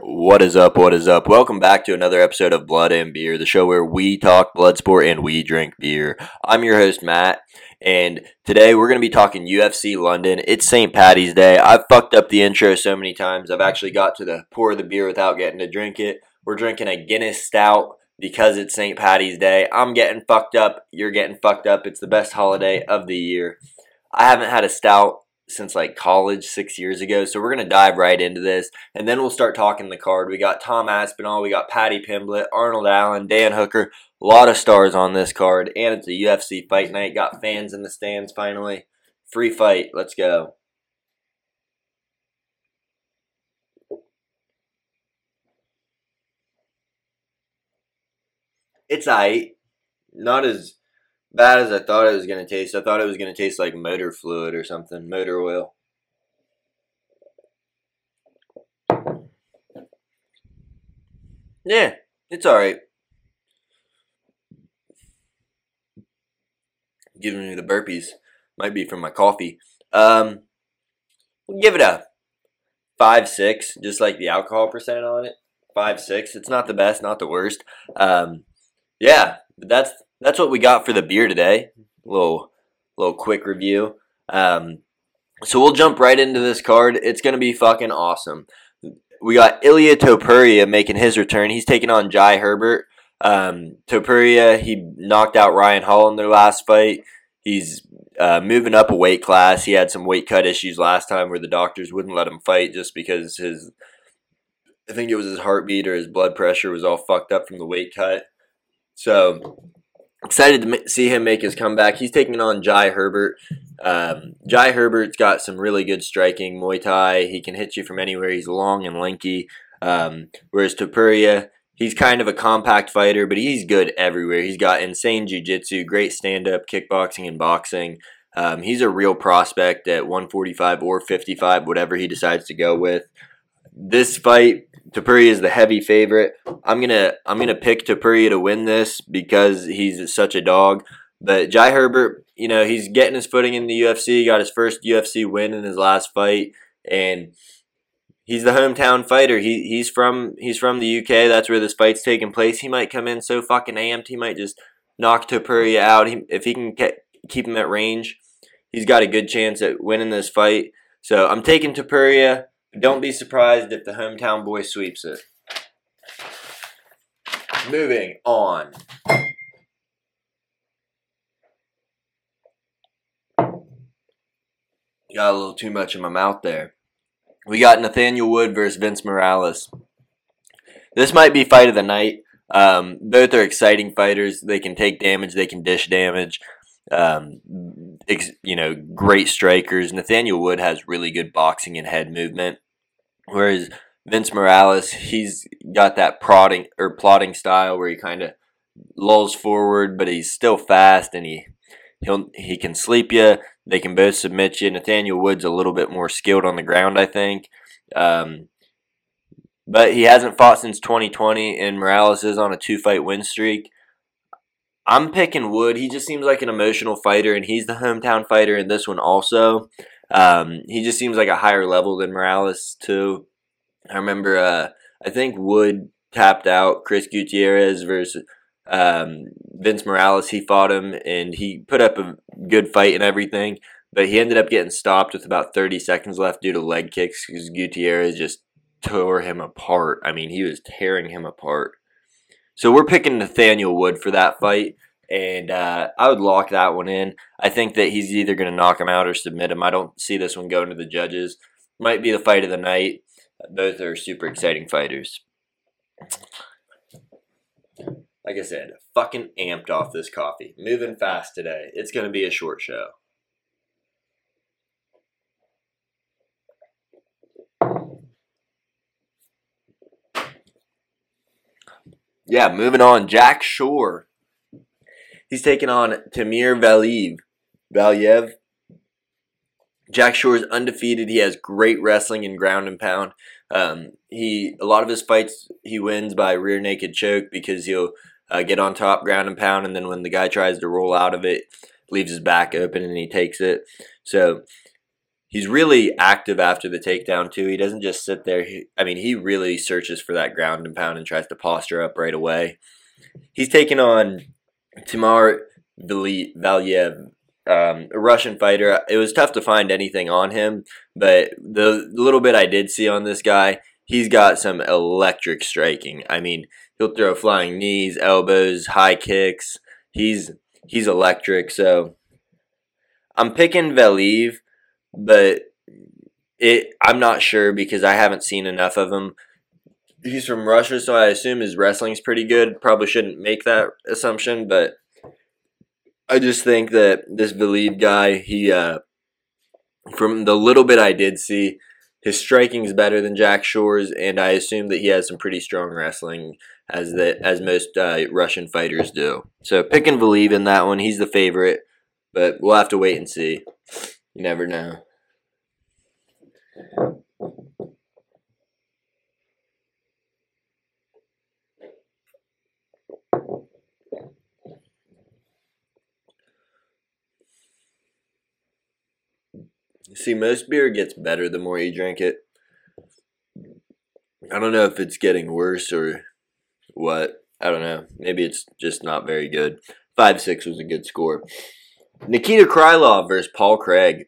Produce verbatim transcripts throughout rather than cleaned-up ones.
What is up? What is up? Welcome back to another episode of Blood and Beer, the show where we talk blood sport and we drink beer. I'm your host, Matt, and today we're going to be talking U F C London. It's Saint Paddy's Day. I've fucked up the intro so many times. I've actually got to the pour the beer without getting to drink it. We're drinking a Guinness Stout because it's Saint Paddy's Day. I'm getting fucked up. You're getting fucked up. It's the best holiday of the year. I haven't had a stout since like college six years ago, so we're going to dive right into this, and then we'll start talking the card. We got Tom Aspinall, we got Paddy Pimblett, Arnold Allen, Dan Hooker, a lot of stars on this card, and it's a U F C fight night, got fans in the stands finally. Free fight, let's go. It's aight, not as bad as I thought it was going to taste. I thought it was going to taste like motor fluid or something, motor oil. Yeah, it's alright. Giving me the burpees. Might be from my coffee. Um, we'll give it a five six, just like the alcohol percent on it. five six. It's not the best, not the worst. Um, yeah, but that's... That's what we got for the beer today. A little, little quick review. Um, so we'll jump right into this card. It's going to be fucking awesome. We got Ilya Topuria making his return. He's taking on Jai Herbert. Um, Topuria, he knocked out Ryan Hall in their last fight. He's uh, moving up a weight class. He had some weight cut issues last time where the doctors wouldn't let him fight just because his, I think it was his heartbeat or his blood pressure was all fucked up from the weight cut. So... excited to see him make his comeback. He's taking on Jai Herbert. Um, Jai Herbert's got some really good striking, Muay Thai. He can hit you from anywhere. He's long and lanky. Um, whereas Topuria, he's kind of a compact fighter, but he's good everywhere. He's got insane jiu-jitsu, great stand-up, kickboxing, and boxing. Um, he's a real prospect at one forty-five or fifty-five, whatever he decides to go with. This fight, Topuria is the heavy favorite. I'm gonna I'm gonna pick Topuria to win this because he's such a dog. But Jai Herbert, you know, he's getting his footing in the U F C. He got his first U F C win in his last fight, and he's the hometown fighter. He he's from he's from the U K. That's where this fight's taking place. He might come in so fucking amped. He might just knock Topuria out. He, if he can ke- keep him at range, he's got a good chance at winning this fight. So I'm taking Topuria. Don't be surprised if the hometown boy sweeps it. Moving on. Got a little too much in my mouth there. We got Nathaniel Wood versus Vince Morales. This might be fight of the night. Um, both are exciting fighters. They can take damage. They can dish damage. Um, ex- you know, great strikers. Nathaniel Wood has really good boxing and head movement. Whereas Vince Morales, he's got that prodding or plotting style where he kind of lulls forward, but he's still fast and he he'll he can sleep you. They can both submit you. Nathaniel Wood's a little bit more skilled on the ground, I think. Um, but he hasn't fought since twenty twenty, and Morales is on a two-fight win streak. I'm picking Wood. He just seems like an emotional fighter, and he's the hometown fighter in this one also. Um, he just seems like a higher level than Morales, too. I remember, uh, I think Wood tapped out Chris Gutierrez versus um, Vince Morales. He fought him, and he put up a good fight and everything, but he ended up getting stopped with about thirty seconds left due to leg kicks because Gutierrez just tore him apart. I mean, he was tearing him apart. So we're picking Nathaniel Wood for that fight, and uh, I would lock that one in. I think that he's either going to knock him out or submit him. I don't see this one going to the judges. Might be the fight of the night. Both are super exciting fighters. Like I said, fucking amped off this coffee. Moving fast today. It's going to be a short show. Yeah, moving on. Jack Shore. He's taking on Timur Valiev. Valiev. Jack Shore is undefeated. He has great wrestling and ground and pound. Um, he a lot of his fights he wins by rear naked choke because he'll uh, get on top, ground and pound, and then when the guy tries to roll out of it, leaves his back open and he takes it. So He's really active after the takedown, too. He doesn't just sit there. He, I mean, he really searches for that ground and pound and tries to posture up right away. He's taking on Timur Valiev, um, a Russian fighter. It was tough to find anything on him, but the little bit I did see on this guy, he's got some electric striking. I mean, he'll throw flying knees, elbows, high kicks. He's he's electric, so I'm picking Valiev. But it, I'm not sure because I haven't seen enough of him. He's from Russia, so I assume his wrestling's pretty good. Probably shouldn't make that assumption, but I just think that this Valiev guy, he uh, from the little bit I did see, his striking is better than Jack Shore's, and I assume that he has some pretty strong wrestling, as the as most uh, Russian fighters do. So picking Valiev in that one, he's the favorite, but we'll have to wait and see. You never know. See, most beer gets better the more you drink it. I don't know if it's getting worse or what. I don't know. Maybe it's just not very good. five six was a good score. Nikita Krylov versus Paul Craig.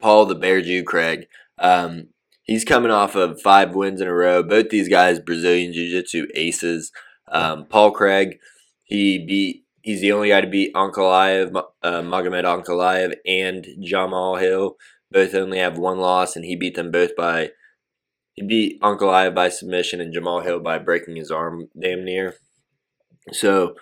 Paul the Bear Jew Craig. Um, he's coming off of five wins in a row. Both these guys, Brazilian Jiu-Jitsu aces. Um, Paul Craig, he beat. He's the only guy to beat Ankalaev, uh, Magomed Ankalaev, and Jamal Hill. Both only have one loss, and he beat them both by. He beat Ankalaev by submission and Jamal Hill by breaking his arm damn near. So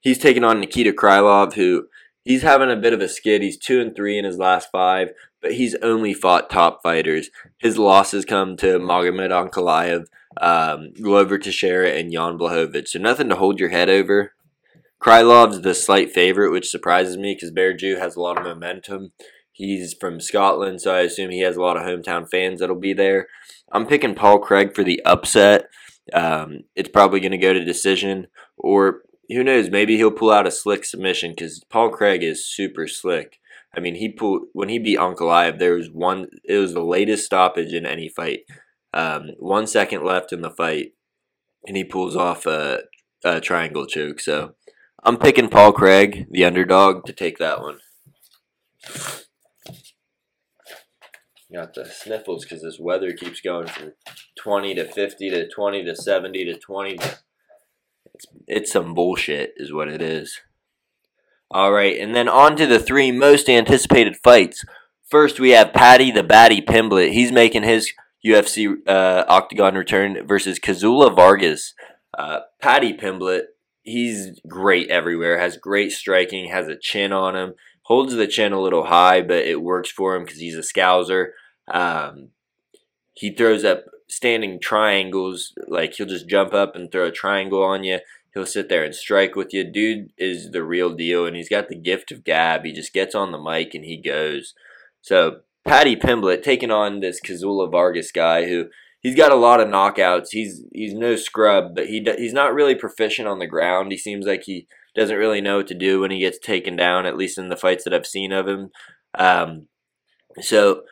he's taking on Nikita Krylov, who. He's having a bit of a skid. He's two and three in his last five, but he's only fought top fighters. His losses come to Magomed Ankalaev, um, Glover Teixeira, and Jan Blachowicz. So nothing to hold your head over. Krylov's the slight favorite, which surprises me because Bear Jew has a lot of momentum. He's from Scotland, so I assume he has a lot of hometown fans that'll be there. I'm picking Paul Craig for the upset. Um, it's probably going to go to decision, or who knows? Maybe he'll pull out a slick submission because Paul Craig is super slick. I mean, he pulled when he beat Ankalaev. There was one; it was the latest stoppage in any fight. Um, one second left in the fight, and he pulls off a, a triangle choke. So, I'm picking Paul Craig, the underdog, to take that one. Got the sniffles because this weather keeps going from twenty to fifty to twenty to seventy to twenty. To It's, it's some bullshit is what it is. All right, and then on to the three most anticipated fights. First, we have Paddy the Batty Pimblett. He's making his U F C uh, Octagon return versus Kazula Vargas. Uh, Paddy Pimblett, he's great everywhere, has great striking, has a chin on him, holds the chin a little high, but it works for him because he's a scouser. Um, he throws up standing triangles, like he'll just jump up and throw a triangle on you. He'll sit there and strike with you. Dude is the real deal, and he's got the gift of gab. He just gets on the mic and he goes. So Paddy Pimblett taking on this Kazula Vargas guy, who he's got a lot of knockouts. He's he's no scrub, but he he's not really proficient on the ground. He seems like he doesn't really know what to do when he gets taken down, at least in the fights that I've seen of him. Um, so.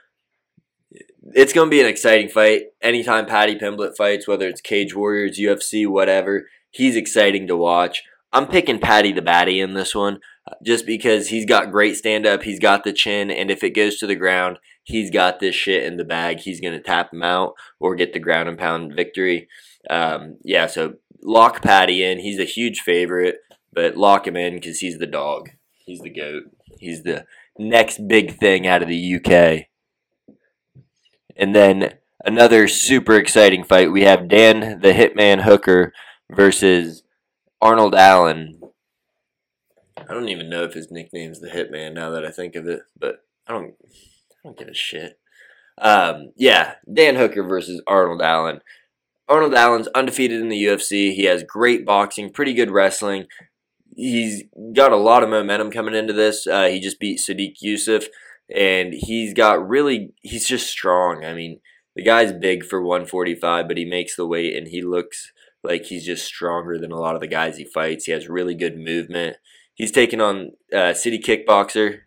It's going to be an exciting fight. Anytime Paddy Pimblett fights, whether it's Cage Warriors, U F C, whatever, he's exciting to watch. I'm picking Paddy the Batty in this one just because he's got great stand-up, he's got the chin, and if it goes to the ground, he's got this shit in the bag. He's going to tap him out or get the ground and pound victory. Um, yeah, so lock Paddy in. He's a huge favorite, but lock him in because he's the dog. He's the goat. He's the next big thing out of the U K. And then another super exciting fight. We have Dan the Hitman Hooker versus Arnold Allen. I don't even know if his nickname's the Hitman now that I think of it, but I don't, I don't give a shit. Um, yeah, Dan Hooker versus Arnold Allen. Arnold Allen's undefeated in the U F C. He has great boxing, pretty good wrestling. He's got a lot of momentum coming into this. Uh, he just beat Sadiq Youssef. And he's got really, he's just strong. I mean, the guy's big for one forty-five, but he makes the weight, and he looks like he's just stronger than a lot of the guys he fights. He has really good movement. He's taking on uh, city kickboxer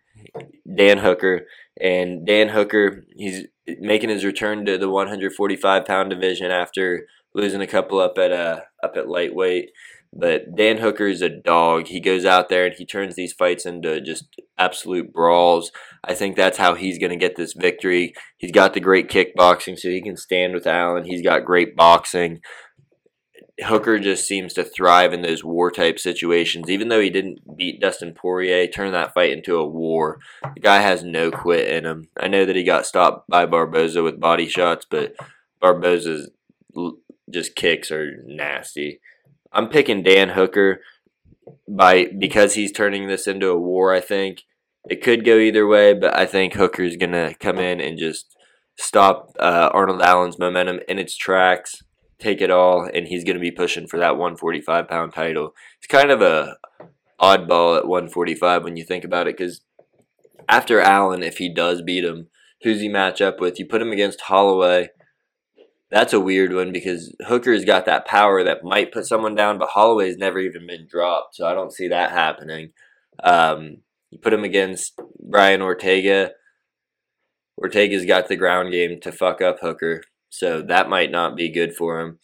Dan Hooker, And Dan Hooker, he's making his return to the one forty-five pound division after losing a couple up at uh, up at lightweight. But Dan Hooker is a dog. He goes out there and he turns these fights into just absolute brawls. I think that's how he's going to get this victory. He's got the great kickboxing, so he can stand with Allen. He's got great boxing. Hooker just seems to thrive in those war-type situations. Even though he didn't beat Dustin Poirier, turn that fight into a war. The guy has no quit in him. I know that he got stopped by Barboza with body shots, but Barboza's just kicks are nasty. I'm picking Dan Hooker by because he's turning this into a war, I think. It could go either way, but I think Hooker's going to come in and just stop uh, Arnold Allen's momentum in its tracks, take it all, and he's going to be pushing for that one forty-five pound title. It's kind of a oddball at one forty-five when you think about it, because after Allen, if he does beat him, who's he match up with? You put him against Holloway. That's a weird one because Hooker's got that power that might put someone down, but Holloway's never even been dropped, so I don't see that happening. Um, you put him against Brian Ortega. Ortega's got the ground game to fuck up Hooker, so that might not be good for him.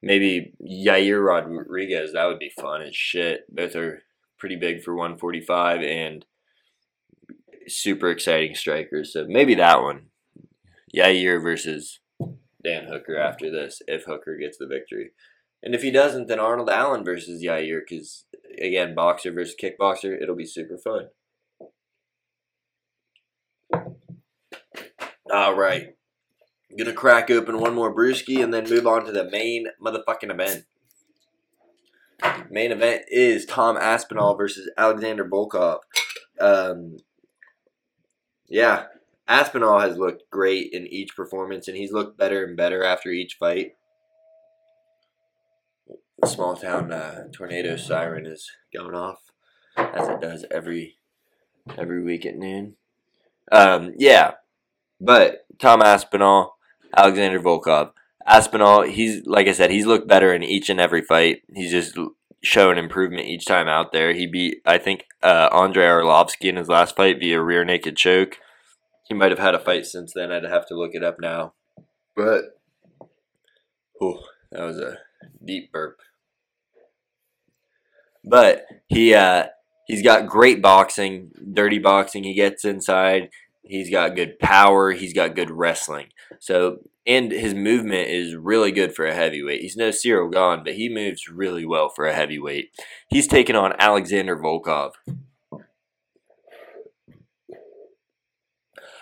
Maybe Yair Rodriguez, that would be fun as shit. Both are pretty big for one forty-five and super exciting strikers, so maybe that one. Yair versus Dan Hooker after this, if Hooker gets the victory. And if he doesn't, then Arnold Allen versus Yair, because, again, boxer versus kickboxer, it'll be super fun. All right. I'm going to crack open one more brewski and then move on to the main motherfucking event. Main event is Tom Aspinall versus Alexander Volkov. Um, yeah. Aspinall has looked great in each performance, and he's looked better and better after each fight. The small-town uh, tornado siren is going off, as it does every every week at noon. Um, yeah, but Tom Aspinall, Alexander Volkov. Aspinall, he's like I said, he's looked better in each and every fight. He's just shown improvement each time out there. He beat, I think, uh, Andrei Arlovsky in his last fight via rear naked choke. He might have had a fight since then. I'd have to look it up now. But, oh, that was a deep burp. But he, uh, he's got great boxing, dirty boxing. He gets inside. He's got good power. He's got good wrestling. So, and his movement is really good for a heavyweight. He's no Cyril Gane, but he moves really well for a heavyweight. He's taking on Alexander Volkov.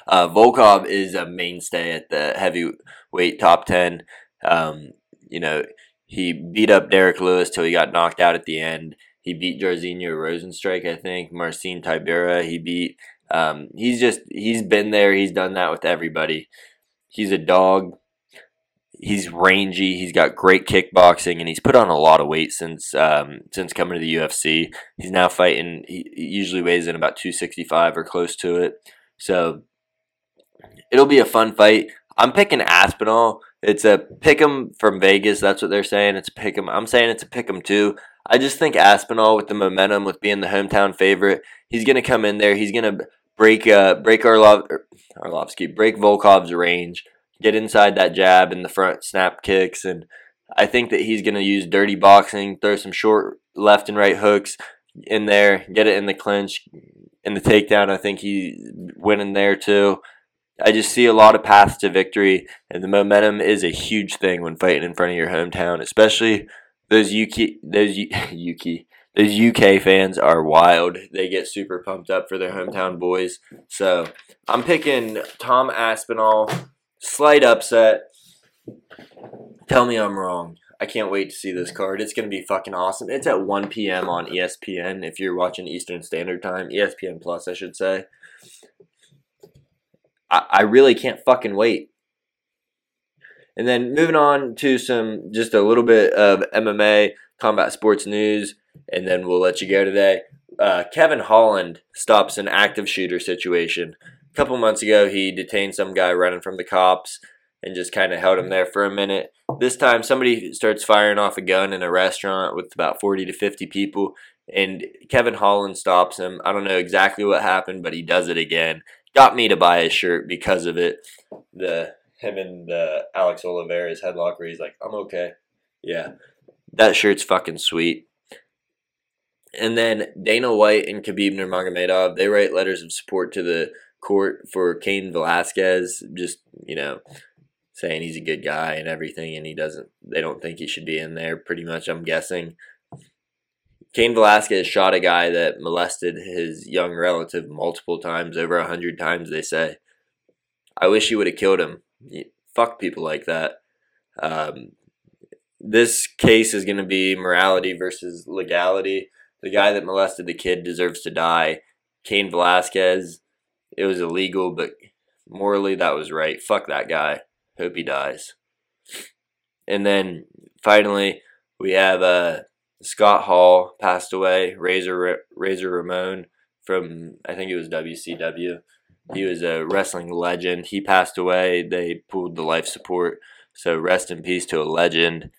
Uh, Volkov is a mainstay at the heavyweight top ten. Um, you know, he beat up Derek Lewis till he got knocked out at the end. He beat Jarzinho Rosenstrike, I think, Marcin Tybura. He beat. Um, he's just he's been there. He's done that with everybody. He's a dog. He's rangy. He's got great kickboxing, and he's put on a lot of weight since um, since coming to the U F C. He's now fighting. He usually weighs in about two sixty-five or close to it. So. It'll be a fun fight. I'm picking Aspinall. It's a pick 'em from Vegas. That's what they're saying. It's a pick 'em. I'm saying it's a pick 'em too. I just think Aspinall, with the momentum, with being the hometown favorite, he's gonna come in there. He's gonna break uh break Arlov Arlovsky, break Volkov's range, get inside that jab and the front snap kicks, and I think that he's gonna use dirty boxing, throw some short left and right hooks in there, get it in the clinch, in the takedown. I think he's winning there too. I just see a lot of paths to victory, and the momentum is a huge thing when fighting in front of your hometown, especially those U K those U- UK those U K fans are wild. They get super pumped up for their hometown boys. So I'm picking Tom Aspinall, slight upset. Tell me I'm wrong. I can't wait to see this card. It's going to be fucking awesome. It's at one p.m. on E S P N if you're watching Eastern Standard Time, E S P N Plus, I should say. I really can't fucking wait. And then moving on to some, just a little bit of M M A, combat sports news, and then we'll let you go today. Uh, Kevin Holland stops an active shooter situation. A couple months ago, he detained some guy running from the cops and just kind of held him there for a minute. This time, somebody starts firing off a gun in a restaurant with about forty to fifty people, and Kevin Holland stops him. I don't know exactly what happened, but he does it again. got me to buy his shirt because of it. The him and uh, Alex Oliveira's headlock where he's like, I'm okay. Yeah, that shirt's fucking sweet. And then Dana White and Khabib Nurmagomedov, they write letters of support to the court for Cain Velasquez, just, you know, saying he's a good guy and everything, and he doesn't, they don't think he should be in there, pretty much, I'm guessing. Cain Velasquez shot a guy that molested his young relative multiple times, over a hundred times, they say. I wish he would have killed him. Fuck people like that. Um, this case is going to be morality versus legality. The guy that molested the kid deserves to die. Cain Velasquez, it was illegal, but morally that was right. Fuck that guy. Hope he dies. And then finally, we have uh, Scott Hall passed away. Razor Razor Ramon from, I think it was W C W. He was a wrestling legend. He passed away. They pulled the life support. So rest in peace to a legend.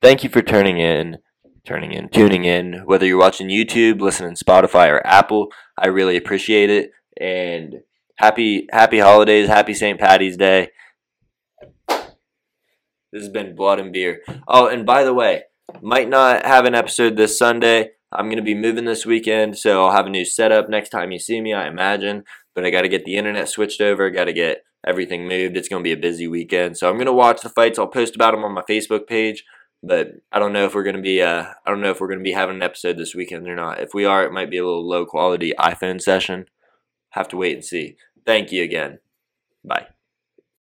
Thank you for turning in. Turning in, tuning in, whether you're watching YouTube, listening to Spotify or Apple, I really appreciate it. And happy, happy holidays, happy Saint Paddy's Day. This has been Blood and Beer. Oh, and by the way, might not have an episode this Sunday. I'm going to be moving this weekend, so I'll have a new setup next time you see me, I imagine. But I got to get the internet switched over, got to get everything moved. It's going to be a busy weekend. So I'm going to watch the fights. I'll post about them on my Facebook page. But I don't know if we're gonna be uh I don't know if we're gonna be having an episode this weekend or not. If we are, it might be a little low quality iPhone session. Have to wait and see. Thank you again. Bye.